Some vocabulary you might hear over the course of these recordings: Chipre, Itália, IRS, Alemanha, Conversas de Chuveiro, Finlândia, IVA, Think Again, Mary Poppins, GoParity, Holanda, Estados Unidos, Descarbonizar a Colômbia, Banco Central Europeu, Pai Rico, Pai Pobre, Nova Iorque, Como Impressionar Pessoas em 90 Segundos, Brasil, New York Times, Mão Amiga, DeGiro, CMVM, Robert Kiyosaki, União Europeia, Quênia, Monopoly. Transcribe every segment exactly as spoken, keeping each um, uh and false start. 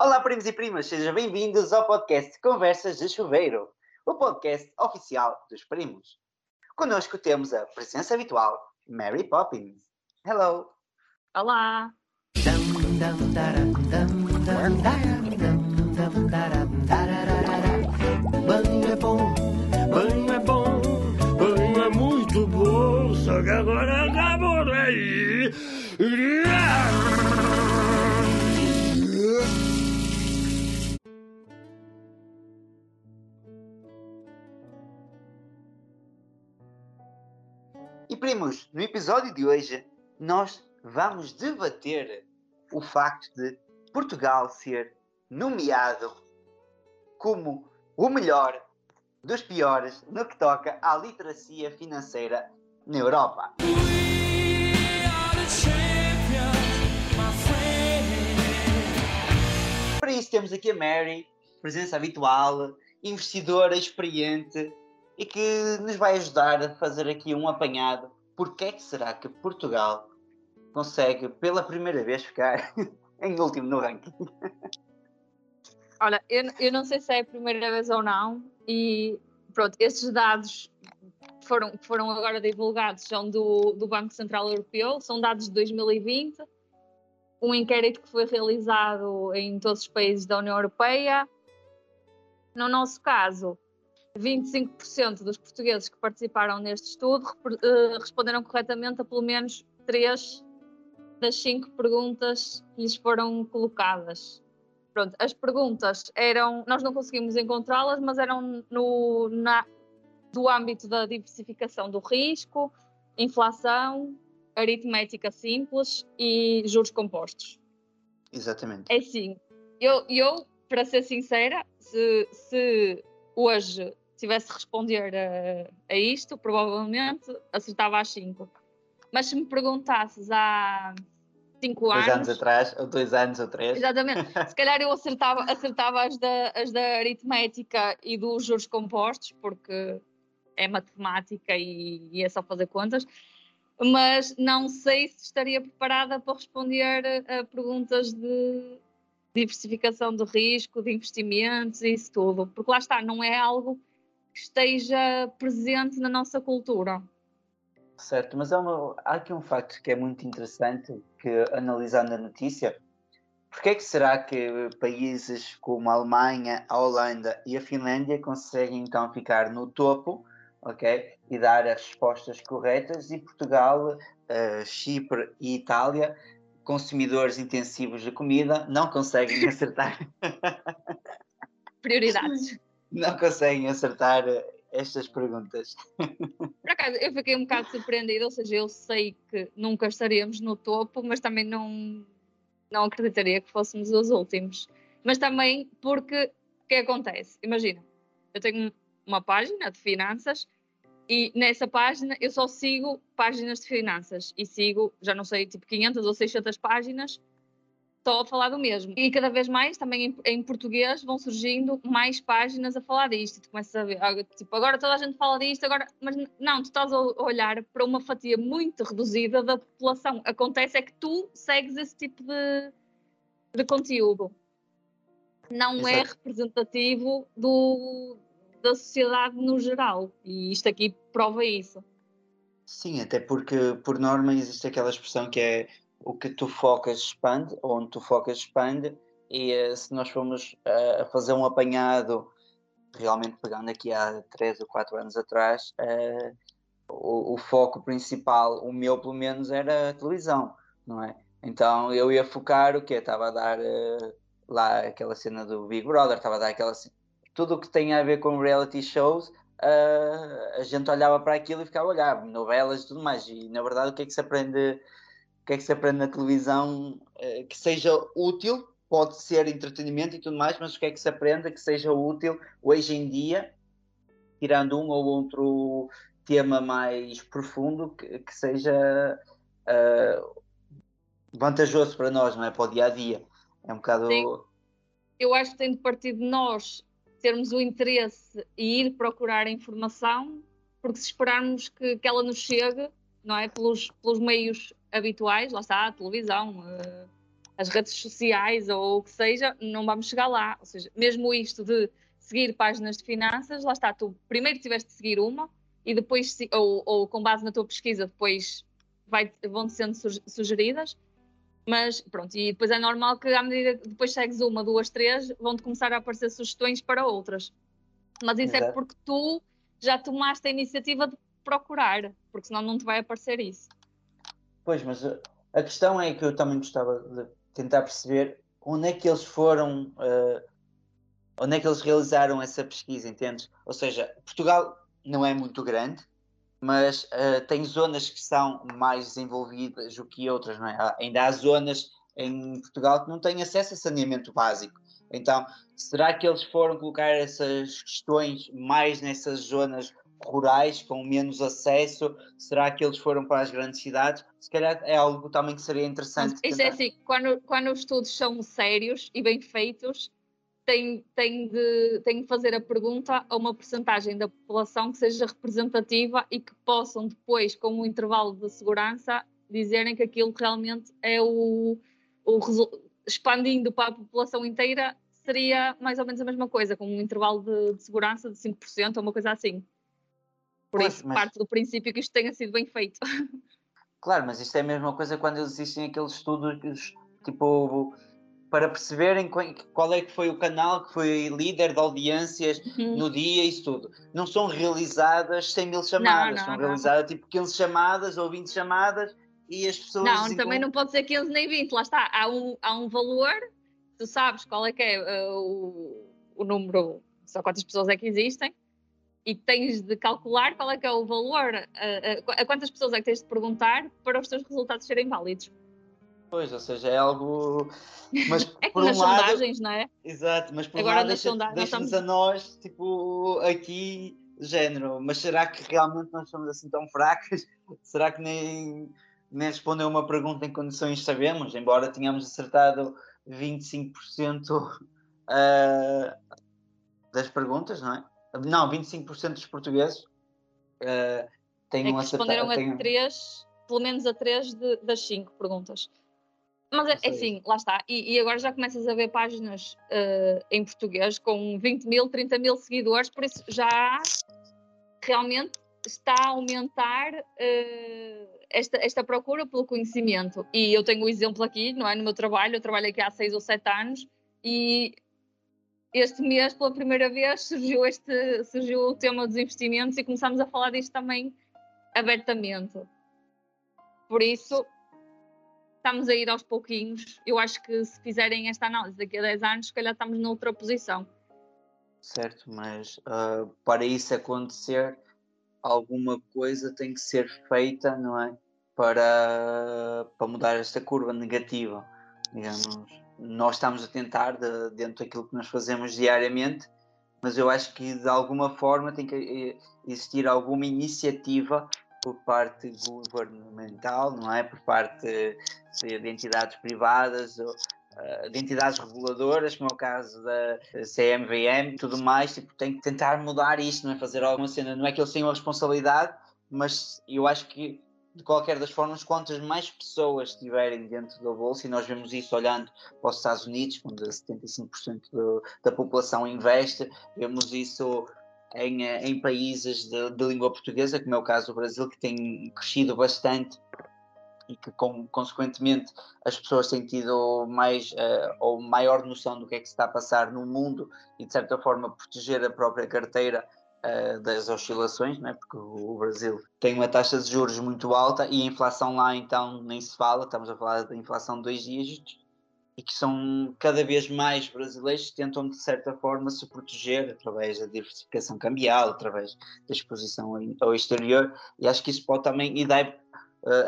Olá, primos e primas, sejam bem-vindos ao podcast Conversas de Chuveiro, o podcast oficial dos primos. Connosco temos a presença habitual, Mary Poppins. Hello! Olá! Banho é bom, banho é bom, banho é muito bom, só que agora acabou aí. E primos, no episódio de hoje nós vamos debater o facto de Portugal ser nomeado como o melhor dos piores no que toca à literacia financeira na Europa. Para isso temos aqui a Mary, presença habitual, investidora experiente, e que nos vai ajudar a fazer aqui um apanhado. Porquê que será que Portugal consegue pela primeira vez ficar em último no ranking? Olha, eu, eu não sei se é a primeira vez ou não, e pronto, estes dados que foram, foram agora divulgados são do, do Banco Central Europeu, são dados de dois mil e vinte, um inquérito que foi realizado em todos os países da União Europeia. No nosso caso, vinte e cinco por cento dos portugueses que participaram neste estudo uh, responderam corretamente a pelo menos três das cinco perguntas que lhes foram colocadas. Pronto, as perguntas eram, nós não conseguimos encontrá-las, mas eram no, na, do âmbito da diversificação do risco, inflação, aritmética simples e juros compostos. Exatamente. É sim. Eu, eu, para ser sincera, se, se hoje tivesse de responder a, a isto, provavelmente acertava às cinco. Mas se me perguntasses há cinco anos... Dois anos atrás, ou dois anos ou três. Exatamente. Se calhar eu acertava, acertava as, da, as da aritmética e dos juros compostos, porque é matemática e, e é só fazer contas. Mas não sei se estaria preparada para responder a perguntas de diversificação de risco, de investimentos e isso tudo. Porque lá está, não é algo que esteja presente na nossa cultura. Certo, mas há, uma, há aqui um facto que é muito interessante, que analisando a notícia, porque é que será que países como a Alemanha, a Holanda e a Finlândia conseguem então ficar no topo, ok, e dar as respostas corretas, e Portugal, uh, Chipre e Itália, consumidores intensivos de comida, não conseguem acertar. Prioridades. Não conseguem acertar estas perguntas. Por acaso, eu fiquei um bocado surpreendida, ou seja, eu sei que nunca estaremos no topo, mas também não, não acreditaria que fôssemos os últimos. Mas também porque, o que acontece? Imagina, eu tenho uma página de finanças e nessa página eu só sigo páginas de finanças e sigo, já não sei, tipo quinhentas ou seiscentas páginas só a falar do mesmo. E cada vez mais, também em, em português, vão surgindo mais páginas a falar disto. Tu começas a ver, tipo, agora toda a gente fala disto, agora... Mas não, tu estás a olhar para uma fatia muito reduzida da população. Acontece é que tu segues esse tipo de, de conteúdo. Não Exato. É representativo do, da sociedade no geral. E isto aqui prova isso. Sim, até porque, por norma, existe aquela expressão que é o que tu focas expande, ou onde tu focas expande, e se nós formos uh, a fazer um apanhado, realmente pegando aqui há três ou quatro anos atrás, uh, o, o foco principal, o meu pelo menos, era a televisão, não é? Então eu ia focar o quê? Estava a dar uh, lá aquela cena do Big Brother, estava a dar aquela cena... Tudo o que tem a ver com reality shows, uh, a gente olhava para aquilo e ficava a olhar, novelas e tudo mais, e na verdade o que é que se aprende... O que é que se aprende na televisão que seja útil? Pode ser entretenimento e tudo mais, mas o que é que se aprende que seja útil hoje em dia, tirando um ou outro tema mais profundo, que, que seja uh, vantajoso para nós, não é? Para o dia-a-dia. É um bocado... Sim. Eu acho que tem de partir de nós termos o interesse e ir procurar informação, porque se esperarmos que, que ela nos chegue, não é? Pelos, pelos meios habituais, lá está, a televisão, as redes sociais ou o que seja, não vamos chegar lá. Ou seja, mesmo isto de seguir páginas de finanças, lá está, tu primeiro tiveste de seguir uma e depois, ou, ou com base na tua pesquisa, depois vai, vão sendo sugeridas, mas pronto, e depois é normal que à medida que depois segues uma, duas, três, vão-te começar a aparecer sugestões para outras. Mas isso Exato. É porque tu já tomaste a iniciativa de procurar, porque senão não te vai aparecer isso. Pois, mas a questão é que eu também gostava de tentar perceber onde é que eles foram, uh, onde é que eles realizaram essa pesquisa, entendes? Ou seja, Portugal não é muito grande, mas uh, tem zonas que são mais desenvolvidas do que outras, não é? Ainda há zonas em Portugal que não têm acesso a saneamento básico. Então, será que eles foram colocar essas questões mais nessas zonas rurais, com menos acesso? Será que eles foram para as grandes cidades? Se calhar é algo também que seria interessante. Isso tentar. É assim, quando, quando os estudos são sérios e bem feitos, tem, tem, de, tem de fazer a pergunta a uma porcentagem da população que seja representativa e que possam depois, com um intervalo de segurança, dizerem que aquilo realmente é o... o expandindo para a população inteira, seria mais ou menos a mesma coisa, com um intervalo de, de segurança de cinco por cento ou uma coisa assim. Por claro, isso, mas... parte do princípio que isto tenha sido bem feito. Claro, mas isto é a mesma coisa quando existem aqueles estudos, tipo, para perceberem qual é que foi o canal que foi líder de audiências uhum. no dia, isso tudo. Não são realizadas cem mil chamadas, não, não, são não. realizadas tipo quinze chamadas ou vinte chamadas. E as pessoas não, desenvolvem... também não pode ser quinze nem vinte, lá está, há um, há um valor, tu sabes qual é que é uh, o, o número, só quantas pessoas é que existem, e tens de calcular qual é que é o valor, uh, uh, a quantas pessoas é que tens de perguntar para os teus resultados serem válidos. Pois, ou seja, é algo... Mas, é que nas um sondagens, lado... não é? Exato, mas por Agora, um lado deixa, sonda... deixa-nos estamos... a nós, tipo, aqui, género, mas será que realmente nós somos assim tão fracos? Será que nem... nem respondeu uma pergunta em condições sabemos, embora tenhamos acertado vinte e cinco por cento uh, das perguntas, não é? Não, vinte e cinco por cento dos portugueses uh, têm é um acertado. Responderam a têm... três, pelo menos a três de, das cinco perguntas. Mas é assim, lá está. E, e agora já começas a ver páginas uh, em português com vinte mil, trinta mil seguidores, por isso já realmente está a aumentar uh, esta, esta procura pelo conhecimento. E eu tenho um exemplo aqui, não é? No meu trabalho, eu trabalho aqui há seis ou sete anos e este mês, pela primeira vez, surgiu, este, surgiu o tema dos investimentos e começámos a falar disto também abertamente. Por isso, estamos a ir aos pouquinhos. Eu acho que se fizerem esta análise daqui a dez anos, se calhar estamos noutra posição. Certo, mas uh, para isso acontecer... alguma coisa tem que ser feita, não é? Para, para mudar esta curva negativa. Digamos, nós estamos a tentar, de, dentro daquilo que nós fazemos diariamente, mas eu acho que de alguma forma tem que existir alguma iniciativa por parte governamental, não é? Por parte de, de entidades privadas, ou, de entidades reguladoras, como é o caso da C M V M, tudo mais, tipo, tem que tentar mudar isto, não é? Fazer alguma cena. Não é que eles tenham a responsabilidade, mas eu acho que, de qualquer das formas, quantas mais pessoas tiverem dentro da bolsa, e nós vemos isso olhando para os Estados Unidos, onde setenta e cinco por cento do, da população investe, vemos isso em, em países de, de língua portuguesa, como é o caso do Brasil, que tem crescido bastante, e que, com, consequentemente, as pessoas têm tido mais uh, ou maior noção do que é que se está a passar no mundo e, de certa forma, proteger a própria carteira uh, das oscilações, não é? Porque o Brasil tem uma taxa de juros muito alta e a inflação lá, então, nem se fala. Estamos a falar da inflação de dois dígitos e que são cada vez mais brasileiros que tentam, de certa forma, se proteger através da diversificação cambial, através da exposição ao exterior, e acho que isso pode também e deve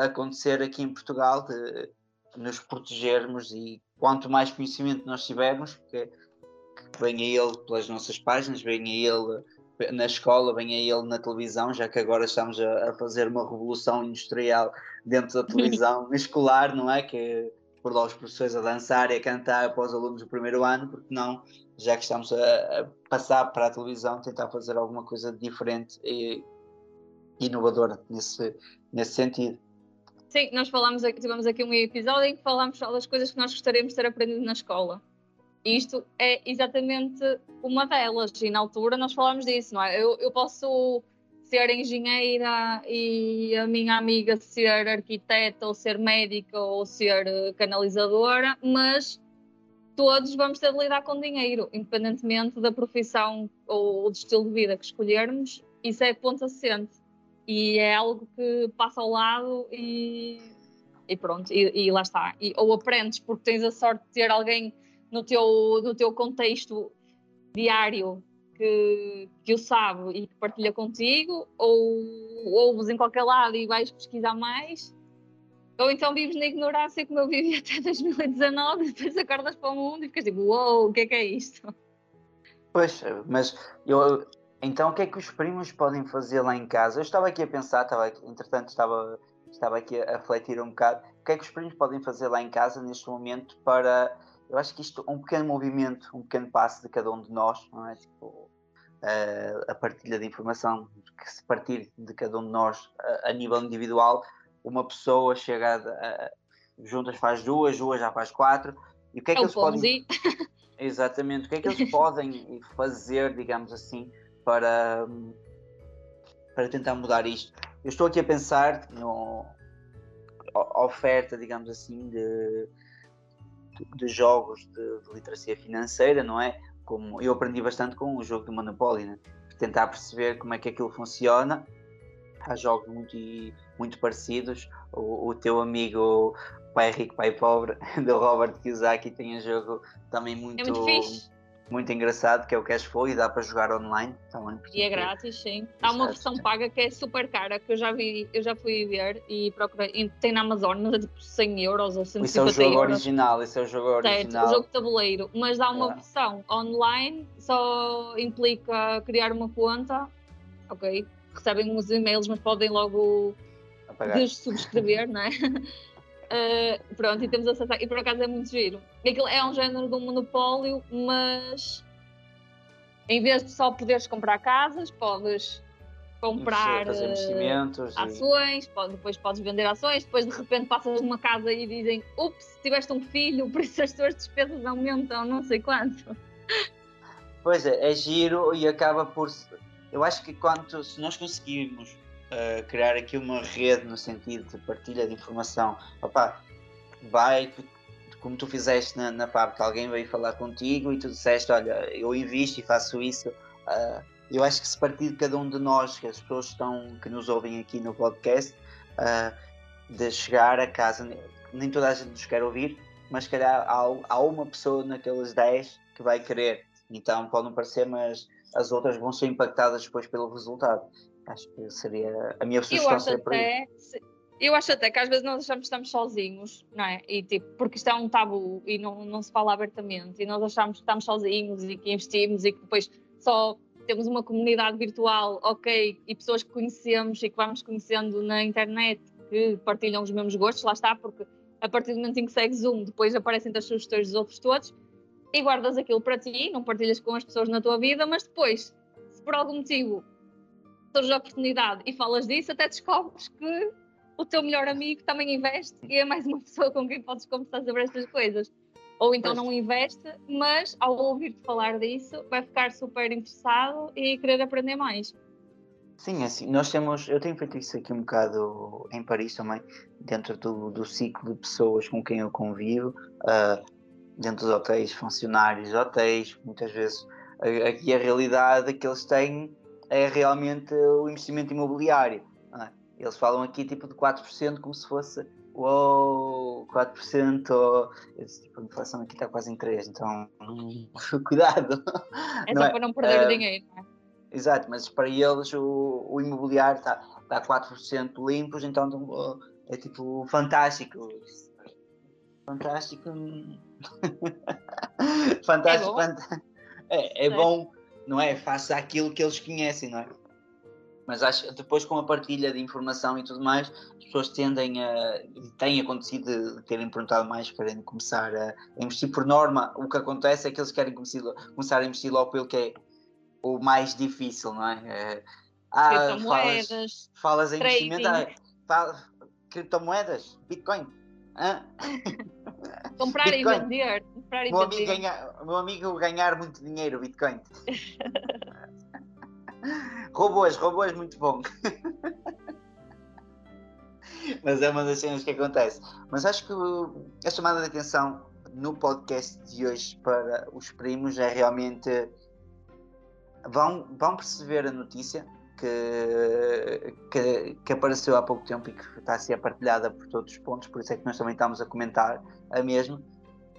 acontecer aqui em Portugal, de nos protegermos, e quanto mais conhecimento nós tivermos, porque venha ele pelas nossas páginas, venha ele na escola, venha ele na televisão, já que agora estamos a, a fazer uma revolução industrial dentro da televisão escolar, não é? Que por lá os professores a dançar e a cantar para os alunos do primeiro ano, porque não, já que estamos a, a passar para a televisão, tentar fazer alguma coisa diferente e inovadora nesse, nesse sentido. Sim, nós falamos, tivemos aqui um episódio em que falámos das coisas que nós gostaríamos de ter aprendido na escola. E isto é exatamente uma delas. E na altura nós falámos disso, não é? Eu, eu posso ser engenheira e a minha amiga ser arquiteta, ou ser médica, ou ser canalizadora, mas todos vamos ter de lidar com dinheiro, independentemente da profissão ou do estilo de vida que escolhermos. Isso é ponto assente. E é algo que passa ao lado e, e pronto, e, e lá está. E, ou aprendes porque tens a sorte de ter alguém no teu, no teu contexto diário que, que o sabe e que partilha contigo, ou ouves em qualquer lado e vais pesquisar mais, ou então vives na ignorância como eu vivi até dois mil e dezanove, depois acordas para o mundo e ficas tipo, uou, o que é que é isto? Pois, mas eu... Então, o que é que os primos podem fazer lá em casa? Eu estava aqui a pensar, estava aqui, entretanto estava, estava aqui a refletir um bocado. O que é que os primos podem fazer lá em casa neste momento para... Eu acho que isto é um pequeno movimento, um pequeno passo de cada um de nós, não é? Tipo, a, a partilha de informação, que se partir de cada um de nós a, a nível individual, uma pessoa chega, a, a, juntas faz duas, duas já faz quatro. E o que é que é eles podem... Exatamente. O que é que eles podem fazer, digamos assim, Para, para tentar mudar isto? Eu estou aqui a pensar no oferta, digamos assim, de, de jogos de, de literacia financeira, não é? Como eu aprendi bastante com o jogo do Monopoly, né? Tentar perceber como é que aquilo funciona. Há jogos muito, muito parecidos. O, o teu amigo Pai Rico, Pai Pobre, do Robert Kiyosaki, tem um jogo também muito... É muito fixe. Muito engraçado, que é o Cash Flow, e dá para jogar online também. E é grátis, sim. Há uma versão paga que é super cara, que eu já vi, eu já fui ver e procurei. E tem na Amazon, mas é tipo cem euros ou cento e cinquenta euros. Isso é o jogo original, isso é o jogo original. É, o jogo de tabuleiro. Mas há uma versão online, só implica criar uma conta, ok? Recebem uns e-mails, mas podem logo dessubscrever, não é? Uh, pronto, e temos acesso a... E por acaso é muito giro. Aquilo é um género de um monopólio, mas em vez de só poderes comprar casas, podes comprar uh, ações, e... pode, depois podes vender ações, depois de repente passas numa casa e dizem, ups, tiveste um filho, por isso as tuas despesas aumentam não sei quanto. Pois é, é giro e acaba por... Eu acho que quando, se nós conseguirmos Uh, criar aqui uma rede no sentido de partilha de informação, opá, vai, como tu fizeste na, na fábrica, alguém veio falar contigo e tu disseste, olha, eu invisto e faço isso. Uh, eu acho que se partir de cada um de nós, que as pessoas estão, que nos ouvem aqui no podcast, uh, de chegar a casa, nem toda a gente nos quer ouvir, mas se calhar há, há uma pessoa naquelas dez que vai querer, então pode não parecer, mas as outras vão ser impactadas depois pelo resultado. Acho que seria a minha sugestão. Seria por aí. Eu acho até que às vezes nós achamos que estamos sozinhos, não é? E, tipo, porque isto é um tabu e não, não se fala abertamente. E nós achamos que estamos sozinhos e que investimos e que depois só temos uma comunidade virtual, ok, e pessoas que conhecemos e que vamos conhecendo na internet que partilham os mesmos gostos, lá está, porque a partir do momento em que segues um, depois aparecem-te as sugestões dos outros todos e guardas aquilo para ti, não partilhas com as pessoas na tua vida, mas depois, se por algum motivo surge a oportunidade e falas disso, até descobres que o teu melhor amigo também investe e é mais uma pessoa com quem podes conversar sobre estas coisas. Ou então não investe, mas ao ouvir-te falar disso vai ficar super interessado e querer aprender mais. Sim, assim, nós temos, eu tenho feito isso aqui um bocado em Paris também, dentro do, do ciclo de pessoas com quem eu convivo, uh, dentro dos hotéis, funcionários de hotéis, muitas vezes aqui a realidade que eles têm é realmente o investimento imobiliário. Ah, eles falam aqui tipo de quatro por cento como se fosse uou, quatro por cento, ou esse tipo, a inflação aqui está quase em três por cento, então hum, cuidado. É só não para é? não perder ah, o dinheiro, não é? Exato, mas para eles o, o imobiliário está, está quatro por cento limpos, então oh, é tipo fantástico. Fantástico. Fantástico. É bom. É, é bom. Não é? Faça aquilo que eles conhecem, não é? Mas acho depois com a partilha de informação e tudo mais, as pessoas tendem a... Tem acontecido de terem perguntado mais, querem começar a investir. Por norma, o que acontece é que eles querem começar a investir logo pelo que é o mais difícil, não é? Ah, falas, moedas, falas em trading. investimento... Ah, fala, criptomoedas, Bitcoin. Hã? Comprar Bitcoin. E vender. Comprar e meu, vender. Amigo ganha, meu amigo ganhar muito dinheiro, Bitcoin. robôs, robôs, muito bom. Mas é uma das cenas que acontece. Mas acho que a chamada de atenção no podcast de hoje para os primos é realmente... Vão, vão perceber a notícia que, que, que apareceu há pouco tempo e que está a ser partilhada por todos os pontos, por isso é que nós também estamos a comentar a mesma.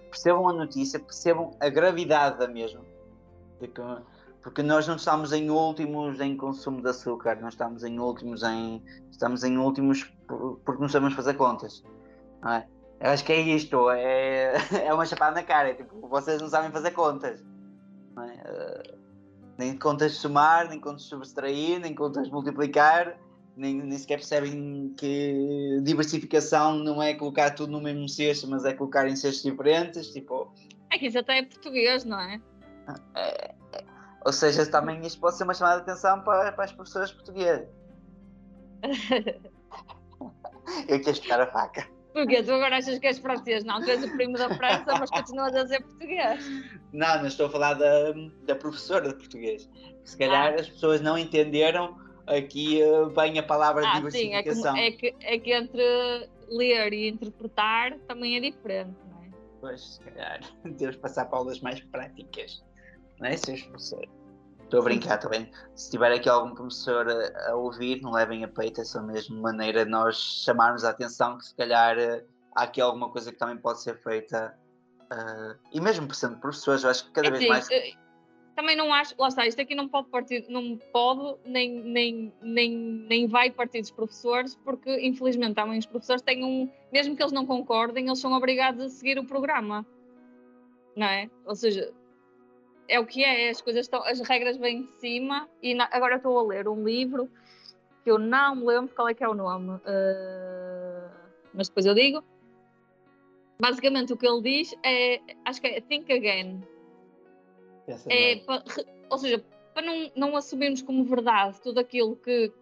Percebam a notícia, percebam a gravidade da mesma. Porque, porque nós não estamos em últimos em consumo de açúcar, nós estamos em últimos em... Estamos em últimos porque não sabemos fazer contas. Não é? Eu acho que é isto, é, é uma chapada na cara, é tipo, vocês não sabem fazer contas. Não é? Nem contas de somar, nem contas de subtrair, nem contas de multiplicar, nem, nem sequer percebem que diversificação não é colocar tudo no mesmo cesto, mas é colocar em cestos diferentes, tipo... É que isso até é português, não é? É, é. Ou seja, também isto pode ser uma chamada de atenção para, para as professoras portuguesas. Eu quero espetar a faca. Porquê? Tu agora achas que és francês? Não, tu és o primo da França, mas continuas a dizer português. Não, mas estou a falar da, da professora de português. Se calhar ah. as pessoas não entenderam aqui bem a palavra ah, diversificação. Sim, é que, é, que, é que entre ler e interpretar também é diferente, não é? Pois, se calhar, temos de passar para aulas mais práticas, não é, seus professores? Estou a brincar, está bem? Se tiver aqui algum professor a, a ouvir, não levem a peito, é só mesmo maneira de nós chamarmos a atenção que se calhar há aqui alguma coisa que também pode ser feita. Uh, e mesmo por sendo professores, eu acho que cada é vez sim, mais... Também não acho... Lá está, isto aqui não pode partir, não pode, nem, nem, nem, nem vai partir dos professores, porque infelizmente também os professores têm um... Mesmo que eles não concordem, eles são obrigados a seguir o programa. Não é? Ou seja... É o que é, as coisas estão, as regras vêm de cima e na, agora eu estou a ler um livro que eu não me lembro qual é que é o nome, uh, mas depois eu digo. Basicamente o que ele diz é, acho que é Think Again, é, pa, ou seja, para não, não assumirmos como verdade tudo aquilo que,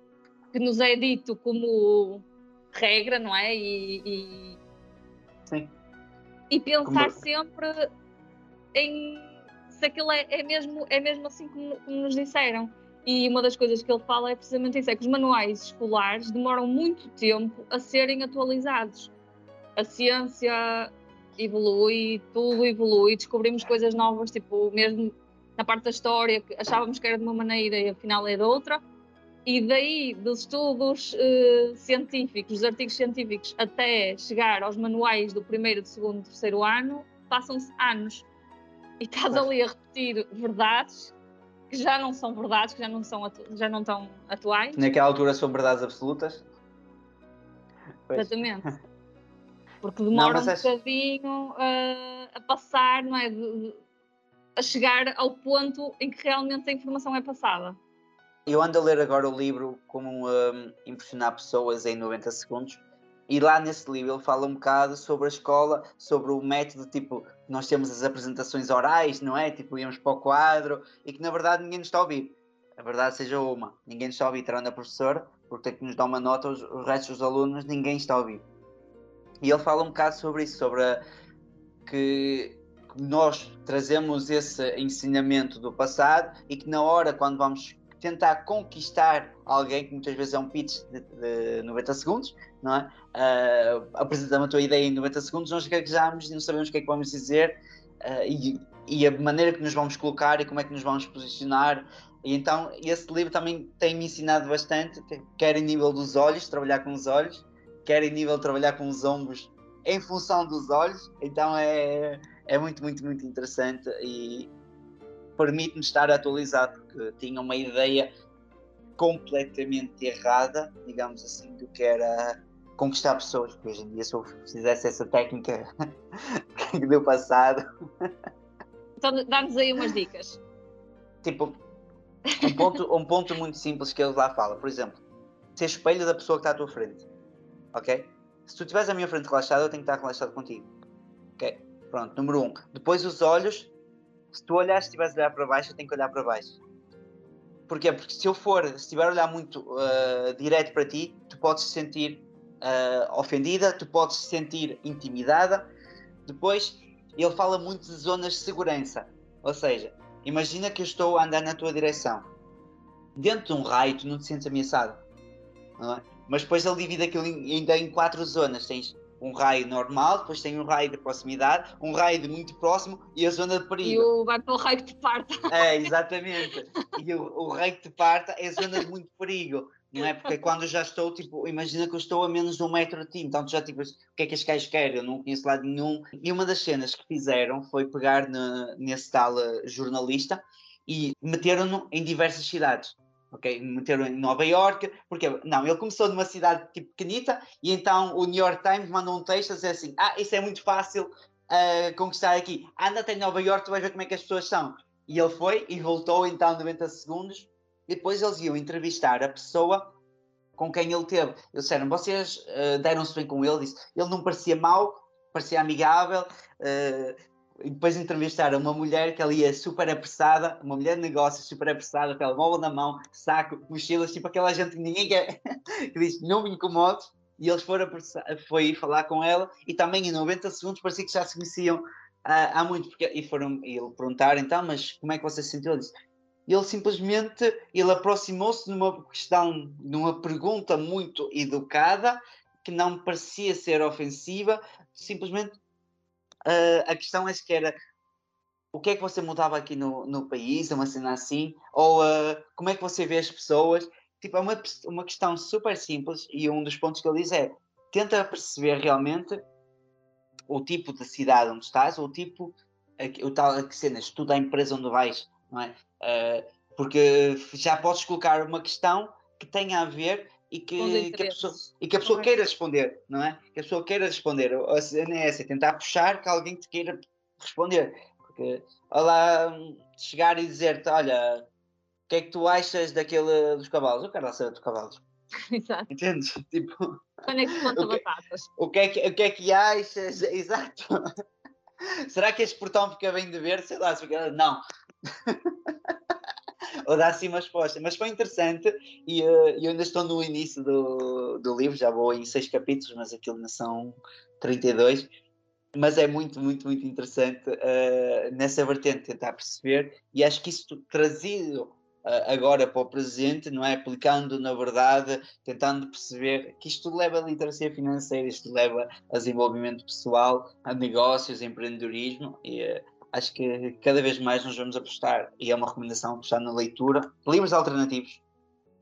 que nos é dito como regra, não é? E, e, Sim. e pensar como... sempre em... se aquilo é, é, mesmo, é mesmo assim como, como nos disseram. E uma das coisas que ele fala é precisamente isso, é que os manuais escolares demoram muito tempo a serem atualizados. A ciência evolui, tudo evolui, descobrimos coisas novas, tipo mesmo na parte da história, que achávamos que era de uma maneira e afinal era outra. E daí, dos estudos uh, científicos, dos artigos científicos, até chegar aos manuais do primeiro, do segundo, do terceiro ano, passam-se anos. E estás ali a repetir verdades que já não são verdades, que já não, são atu- já não estão atuais. Naquela altura são verdades absolutas. Pois. Exatamente. Porque demora não, um bocadinho é... a, a passar, não é? De, de, a chegar ao ponto em que realmente a informação é passada. Eu ando a ler agora o livro Como um, Impressionar Pessoas em noventa Segundos. E lá nesse livro ele fala um bocado sobre a escola, sobre o método, tipo, nós temos as apresentações orais, não é? Tipo, íamos para o quadro e que na verdade ninguém nos está a ouvir. A verdade seja uma, ninguém nos está a ouvir, tirando a professora, porque tem que nos dar uma nota, os, os restos dos alunos, ninguém está a ouvir. E ele fala um bocado sobre isso, sobre a, que, que nós trazemos esse ensinamento do passado e que na hora, quando vamos tentar conquistar alguém, que muitas vezes é um pitch de, de noventa segundos, não é? Uh, apresentamos a tua ideia em noventa segundos, nós gaguejamos e não sabemos o que é que vamos dizer uh, e, e a maneira que nos vamos colocar e como é que nos vamos posicionar. E então esse livro também tem-me ensinado bastante, quer em nível dos olhos, trabalhar com os olhos, quer em nível de trabalhar com os ombros em função dos olhos. Então é, é muito, muito, muito interessante e permite-me estar atualizado, porque tinha uma ideia completamente errada, digamos assim, do que era conquistar pessoas, porque hoje em dia, se eu fizesse essa técnica do passado... Então, dá-nos aí umas dicas. Tipo, um ponto, um ponto muito simples que ele lá fala, por exemplo, ser espelho da pessoa que está à tua frente, ok? Se tu estiveres à minha frente relaxado, eu tenho que estar relaxado contigo, ok? Pronto, número um. Depois os olhos... Se tu olhares, se estiveres a olhar para baixo, eu tenho que olhar para baixo. Porquê? Porque se eu for, se estiver a olhar muito uh, direto para ti, tu podes sentir uh, ofendida, tu podes te sentir intimidada. Depois, ele fala muito de zonas de segurança, ou seja, imagina que eu estou a andar na tua direção. Dentro de um raio, tu não te sentes ameaçado, não é? Mas depois ele divide aquilo ainda em quatro zonas. Tens um raio normal, depois tem um raio de proximidade, um raio de muito próximo e a zona de perigo. E o, vai para o raio que te parta. É, exatamente. E o, o raio que te parta é a zona de muito perigo, não é? Porque quando eu já estou, tipo, imagina que eu estou a menos de um metro de ti, então tu já tipo, o que é que este gajo quer? Eu não conheço lado nenhum. E uma das cenas que fizeram foi pegar no, nesse tal jornalista e meteram-no em diversas cidades. Okay, meteram em Nova Iorque, porque não, ele começou numa cidade tipo, pequenita e então o New York Times mandou um texto a dizer assim, ah, isso é muito fácil uh, conquistar aqui, anda até Nova Iorque, tu vais ver como é que as pessoas são. E ele foi e voltou então noventa segundos e depois eles iam entrevistar a pessoa com quem ele teve. Eles disseram, vocês uh, deram-se bem com ele, disse, ele não parecia mau, parecia amigável. Uh, E depois entrevistaram uma mulher que ali é super apressada, uma mulher de negócios super apressada, telemóvel na mão, saco, mochilas, tipo aquela gente que ninguém quer, que diz, não me incomodes. E eles foram foi falar com ela e também em noventa segundos parecia que já se conheciam ah, há muito. Porque, e foram e ele perguntaram, então, mas como é que você se sentiu? Ele disse, ele simplesmente, ele aproximou-se numa questão, numa pergunta muito educada, que não parecia ser ofensiva, simplesmente. Uh, a questão é que era o que é que você mudava aqui no, no país, uma cena assim, ou uh, como é que você vê as pessoas. Tipo, é uma, uma questão super simples e um dos pontos que ele diz é tenta perceber realmente o tipo de cidade onde estás, o tipo, a, o tal, a que cenas, tudo a empresa onde vais, não é? Uh, porque já podes colocar uma questão que tenha a ver e que, que a pessoa, e que a pessoa queira responder, não é? Que a pessoa queira responder. A cena é essa, tentar puxar que alguém te queira responder. Porque, olá, chegar e dizer-te, olha, o que é que tu achas daquele dos cavalos? Eu quero lá saber dos cavalos. Exato. Entendes? Tipo... Quando é que conta batatas? O que é que, o que é que achas? Exato. Será que este portão fica bem de ver? Sei lá, se fica... Não. Ou dar assim uma resposta, mas foi interessante e uh, eu ainda estou no início do, do livro, já vou em seis capítulos, mas aquilo não são trinta e dois, mas é muito, muito, muito interessante uh, nessa vertente tentar perceber e acho que isso trazido uh, agora para o presente, não é? Aplicando na verdade, tentando perceber que isto leva a literacia financeira, isto leva a desenvolvimento pessoal, a negócios, a empreendedorismo e... Uh, acho que cada vez mais nos vamos apostar, e é uma recomendação, apostar na leitura, livros alternativos,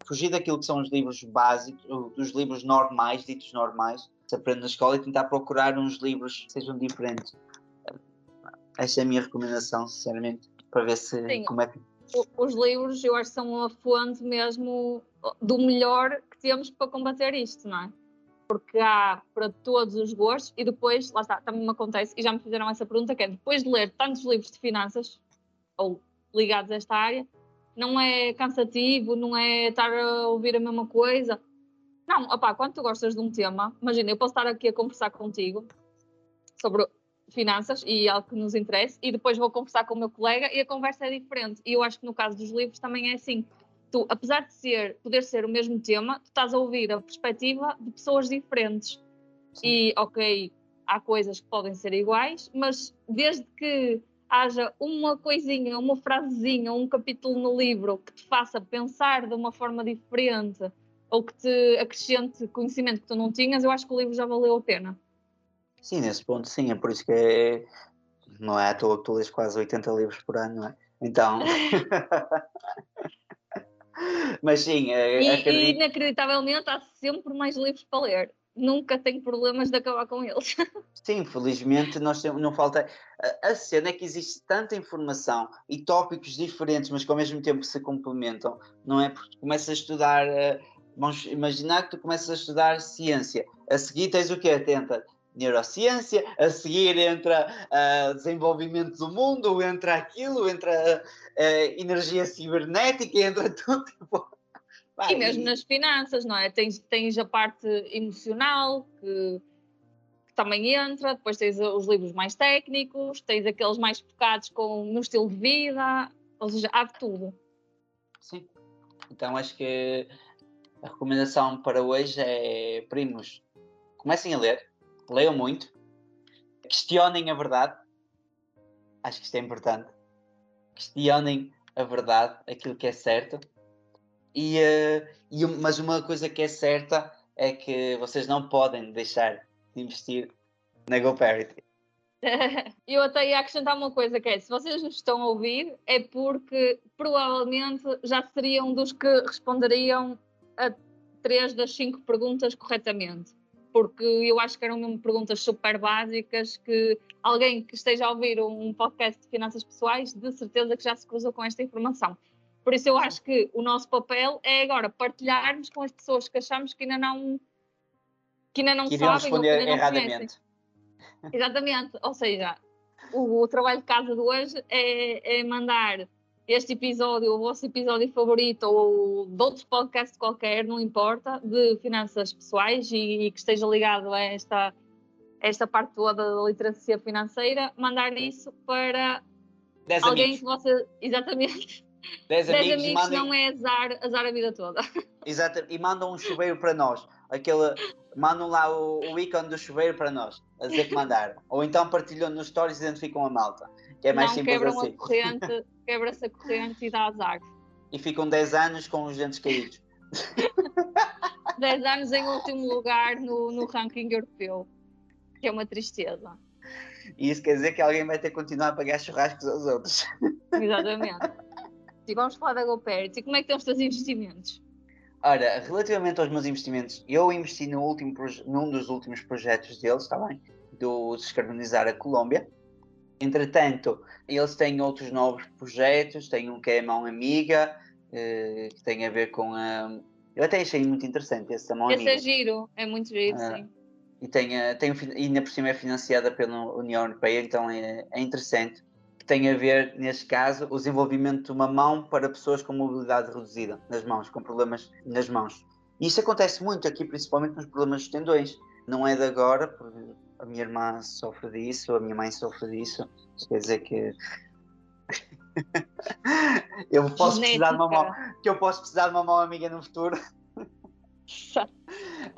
fugir daquilo que são os livros básicos, os livros normais, ditos normais, se aprende na escola e tentar procurar uns livros que sejam diferentes. Esta é a minha recomendação, sinceramente, para ver se... Sim, como é que... Os livros, eu acho que são a fonte mesmo do melhor que temos para combater isto, não é? Porque há para todos os gostos e depois, lá está, também me acontece, e já me fizeram essa pergunta, que é, depois de ler tantos livros de finanças, ou ligados a esta área, não é cansativo, não é estar a ouvir a mesma coisa? Não, opá, quando tu gostas de um tema, imagina, eu posso estar aqui a conversar contigo sobre finanças e algo que nos interessa, e depois vou conversar com o meu colega e a conversa é diferente. E eu acho que no caso dos livros também é assim. Tu, apesar de ser, poder ser o mesmo tema, tu estás a ouvir a perspectiva de pessoas diferentes. Sim. E, ok, há coisas que podem ser iguais, mas desde que haja uma coisinha, uma frasezinha, um capítulo no livro que te faça pensar de uma forma diferente ou que te acrescente conhecimento que tu não tinhas, eu acho que o livro já valeu a pena. Sim, nesse ponto sim, é por isso que é... Não é? Tu, tu lês quase oitenta livros por ano, não é? Então... Mas sim, e, acredito... e inacreditavelmente há sempre mais livros para ler, nunca tenho problemas de acabar com eles. Sim, felizmente nós temos, não falta, a cena é que existe tanta informação e tópicos diferentes, mas que ao mesmo tempo se complementam, não é? Porque tu começas a estudar, vamos imaginar que tu começas a estudar ciência, a seguir tens o quê? Tenta neurociência, a seguir entra uh, desenvolvimento do mundo, entra aquilo, entra uh, energia cibernética, entra tudo. Tipo... Vai, e mesmo e... nas finanças, não é? Tens, tens a parte emocional, que, que também entra, depois tens os livros mais técnicos, tens aqueles mais focados com, no estilo de vida, ou seja, há de tudo. Sim, então acho que a recomendação para hoje é, primos, comecem a ler, leiam muito, questionem a verdade. Acho que isto é importante. Questionem a verdade, aquilo que é certo. E, uh, e, mas uma coisa que é certa é que vocês não podem deixar de investir na GoParity. Eu até ia acrescentar uma coisa, que é, se vocês nos estão a ouvir, é porque provavelmente já seriam dos que responderiam a três das cinco perguntas corretamente. Porque eu acho que eram mesmo perguntas super básicas que alguém que esteja a ouvir um podcast de finanças pessoais, de certeza que já se cruzou com esta informação. Por isso eu acho que o nosso papel é agora partilharmos com as pessoas que achamos que ainda não, que ainda não que sabem responder ou que ainda erradamente. Não conhecem. Exatamente. Ou seja, o, o trabalho de casa de hoje é, é mandar este episódio, o vosso episódio favorito ou de outro podcast qualquer, não importa, de finanças pessoais e, e que esteja ligado a esta, esta parte toda da literacia financeira, mandar isso para dez alguém amigos. Que você... Exatamente. dez amigos, amigos mandem... não é azar, azar a vida toda. Exato, e mandam um chuveiro para nós. Aquele... Mandam lá o, o ícone do chuveiro para nós, a dizer que mandaram. Ou então partilham nos stories e identificam a malta. Que é mais não, simples quebram assim. A corrente, quebra-se a corrente e dá azar. E ficam dez anos com os dentes caídos. dez anos em último lugar no, no ranking europeu. Que é uma tristeza. E isso quer dizer que alguém vai ter que continuar a pagar churrascos aos outros. Exatamente. E vamos falar da GoParity. Como é que estão os teus investimentos? Ora, relativamente aos meus investimentos, eu investi no último proje- num dos últimos projetos deles, está bem? Do Descarbonizar a Colômbia. Entretanto, eles têm outros novos projetos, têm um que é a Mão Amiga, eh, que tem a ver com a... Eu até achei muito interessante esse da Mão Amiga. Esse é giro, é muito giro, ah, sim. E, tem a, tem, e ainda por cima é financiada pela União Europeia, então é, é interessante. Tem a ver, neste caso, o desenvolvimento de uma mão para pessoas com mobilidade reduzida nas mãos, com problemas nas mãos. E isso acontece muito aqui, principalmente nos problemas dos tendões. Não é de agora, porque a minha irmã sofre disso, a minha mãe sofre disso. Isso quer dizer que... eu posso precisar de uma mão, que eu posso precisar de uma mão amiga no futuro.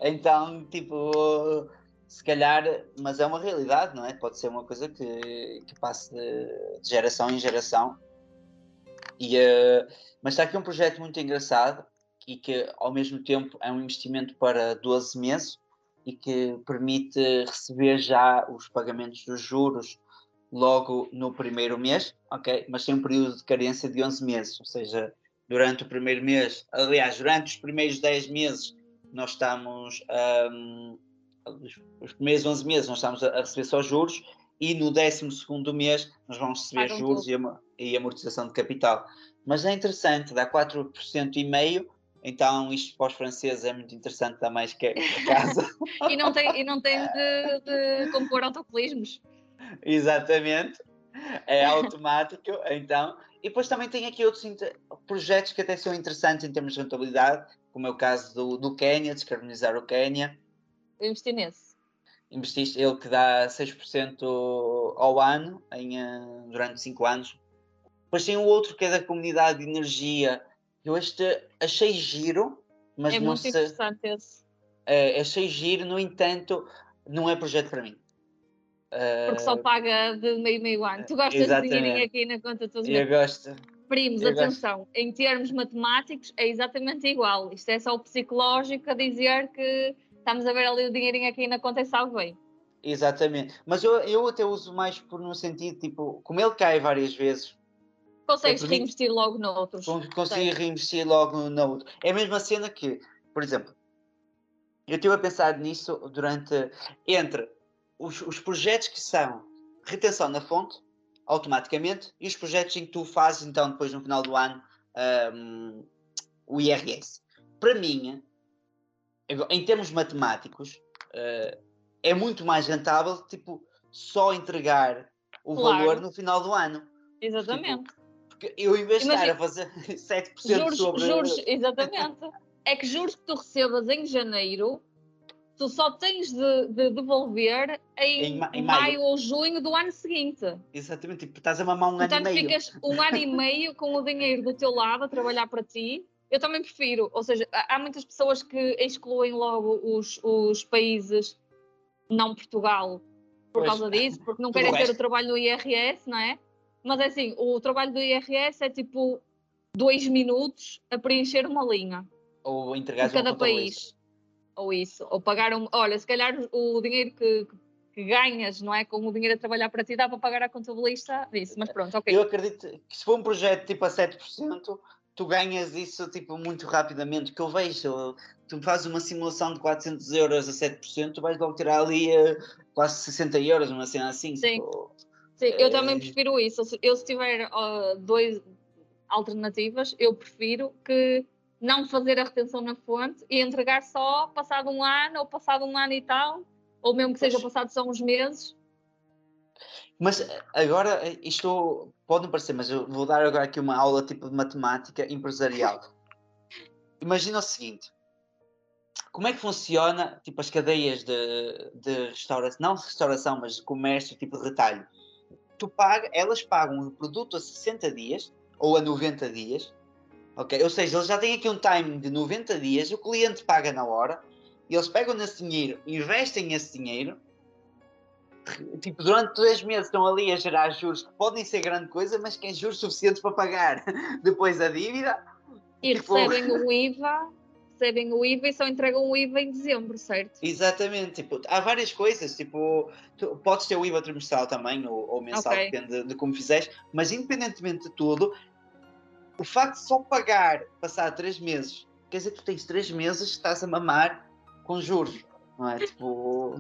Então, tipo... Se calhar, mas é uma realidade, não é? Pode ser uma coisa que, que passe de, de geração em geração. E, uh, mas está aqui um projeto muito engraçado e que, ao mesmo tempo, é um investimento para doze meses e que permite receber já os pagamentos dos juros logo no primeiro mês, ok? Mas tem um período de carência de onze meses, ou seja, durante o primeiro mês, aliás, durante os primeiros dez meses, nós estamos... Um, os primeiros onze meses nós estamos a receber só juros e no décimo segundo mês nós vamos receber claro, juros tudo. E amortização de capital. Mas é interessante, dá quatro vírgula cinco por cento, então isto para os franceses é muito interessante, dá mais que a casa. E não tem, e não tem de, de compor autocolismos. Exatamente, é automático, então. E depois também tem aqui outros inter- projetos que até são interessantes em termos de rentabilidade, como é o caso do, do Quênia, descarbonizar o Quênia. Eu investi nesse. Investiste, ele que dá seis por cento ao ano, em, durante cinco anos. Depois tem o outro que é da comunidade de energia. Eu este achei giro, mas é não muito sei... interessante esse. É, achei giro, no entanto, não é projeto para mim. Porque uh... só paga de meio meio ano. Tu gostas exatamente. De dinheirinho aqui na conta todos os meus. Eu gosto. Primos, eu atenção, gosto. Em termos matemáticos é exatamente igual. Isto é só o psicológico a dizer que... Estamos a ver ali o dinheirinho aqui na conta e salve bem. Exatamente. Mas eu, eu até uso mais por um sentido, tipo, como ele cai várias vezes... Consegues é reinvestir logo noutros. Consegui reinvestir logo no outro. É a mesma cena que, por exemplo, eu estive a pensar nisso durante... Entre os, os projetos que são retenção na fonte, automaticamente, e os projetos em que tu fazes, então, depois no final do ano, um, o I R S. Para mim... Em termos matemáticos, uh, é muito mais rentável, tipo, só entregar o claro. Valor no final do ano. Exatamente. Tipo, porque eu, em vez de estar a fazer sete por cento juros, sobre... Juros, exatamente. É que juros que tu recebas em janeiro, tu só tens de, de devolver em, em, ma- em maio. maio ou junho do ano seguinte. Exatamente. Tipo, estás a mamar um Portanto, ano e meio. Portanto, ficas um ano e meio com o dinheiro do teu lado a trabalhar para ti. Eu também prefiro, ou seja, há muitas pessoas que excluem logo os, os países não Portugal por pois, causa disso, porque não querem ter o trabalho do I R S, não é? Mas é assim, o trabalho do I R S é tipo dois minutos a preencher uma linha. Ou entregar cada um país. Ou isso, ou pagar um... Olha, se calhar o dinheiro que, que ganhas, não é? Com o dinheiro a trabalhar para ti, dá para pagar a contabilista disso, mas pronto, ok. Eu acredito que se for um projeto tipo a sete por cento, tu ganhas isso tipo muito rapidamente, que eu vejo, tu fazes uma simulação de quatrocentos euros a sete por cento, tu vais logo tirar ali uh, quase sessenta euros, uma cena assim. Sim, tipo, Sim. É... eu também prefiro isso. Eu se tiver uh, duas alternativas, eu prefiro que não fazer a retenção na fonte e entregar só passado um ano, ou passado um ano e tal, ou mesmo que seja passado só uns meses. Mas agora, isto pode não parecer, mas eu vou dar agora aqui uma aula tipo de matemática empresarial. Imagina o seguinte, como é que funciona tipo, as cadeias de, de restauração, não restauração, mas de comércio, tipo de retalho. Tu paga, elas pagam o produto a sessenta dias ou a noventa dias, ok? Ou seja, eles já têm aqui um timing de noventa dias, o cliente paga na hora, e eles pegam nesse dinheiro, investem esse dinheiro, tipo, durante três meses estão ali a gerar juros que podem ser grande coisa, mas que é juros suficientes para pagar depois a dívida. E tipo... recebem o I V A, recebem o I V A e só entregam o I V A em dezembro, certo? Exatamente, tipo, há várias coisas, tipo, tu podes ter o I V A trimestral também, ou, ou mensal, okay, depende de como fizeres, mas independentemente de tudo, o facto de só pagar, passar três meses, quer dizer que tu tens três meses, estás a mamar com juros, não é? Tipo...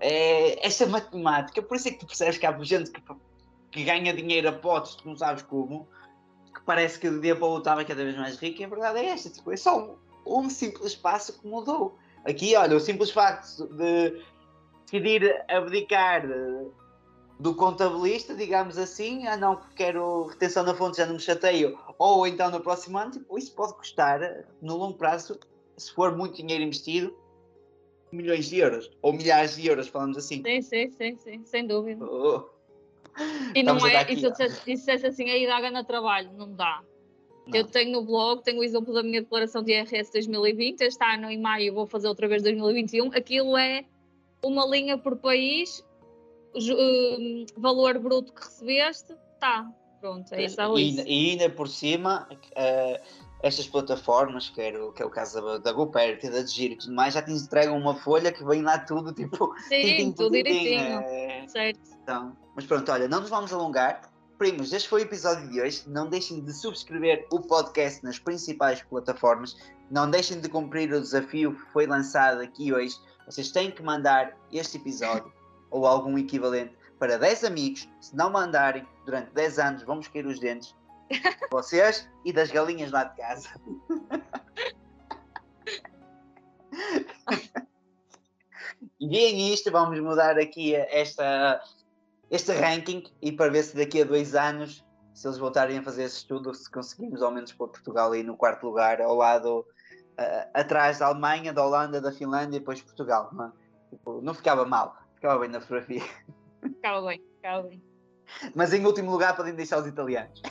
É, essa matemática, por isso é que tu percebes que há gente que, que ganha dinheiro a potes, tu não sabes como, que parece que do dia para o outro estava cada vez mais rico, e a verdade é esta, tipo, é só um, um simples passo que mudou. Aqui, olha, o simples facto de decidir abdicar do contabilista, digamos assim, ah não, porque quero retenção na fonte, já não me chateio, ou então no próximo ano, tipo, isso pode custar, no longo prazo, se for muito dinheiro investido, milhões de euros, ou milhares de euros, falamos assim. Sim, sim, sim, sim, sem dúvida. Oh. E não é, aqui, e se eu dissesse assim, aí dá ganha trabalho, não dá. Não. Eu tenho no blog, tenho o exemplo da minha declaração de I R S dois mil e vinte, este ano em maio vou fazer outra vez dois mil e vinte e um, aquilo é uma linha por país, um, valor bruto que recebeste, tá, pronto, é isso. E, isso. E ainda por cima... Uh, estas plataformas, que, era, que é o caso da, da GoParity, da DeGiro e tudo mais, já te entregam uma folha que vem lá tudo, tipo... Sim, tudo direitinho, é... certo. Então, mas pronto, olha, não nos vamos alongar. Primos, este foi o episódio de hoje. Não deixem de subscrever o podcast nas principais plataformas. Não deixem de cumprir o desafio que foi lançado aqui hoje. Vocês têm que mandar este episódio, ou algum equivalente, para dez amigos. Se não mandarem, durante dez anos, vamos cair os dentes. Vocês e das galinhas lá de casa. E bem, isto vamos mudar aqui esta, este ranking, e para ver se daqui a dois anos, se eles voltarem a fazer esse estudo, se conseguimos ao menos pôr Portugal aí no quarto lugar, ao lado, uh, atrás da Alemanha, da Holanda, da Finlândia e depois Portugal. Não, tipo, não ficava mal, ficava bem na fotografia. Ficava bem, ficava bem. Mas em último lugar podem deixar os italianos.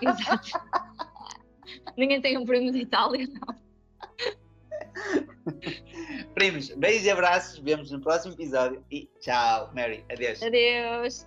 Exato. Ninguém tem um primo de Itália, não. Primos, beijos e abraços. Vemos no próximo episódio. E tchau, Mary. Adeus. Adeus.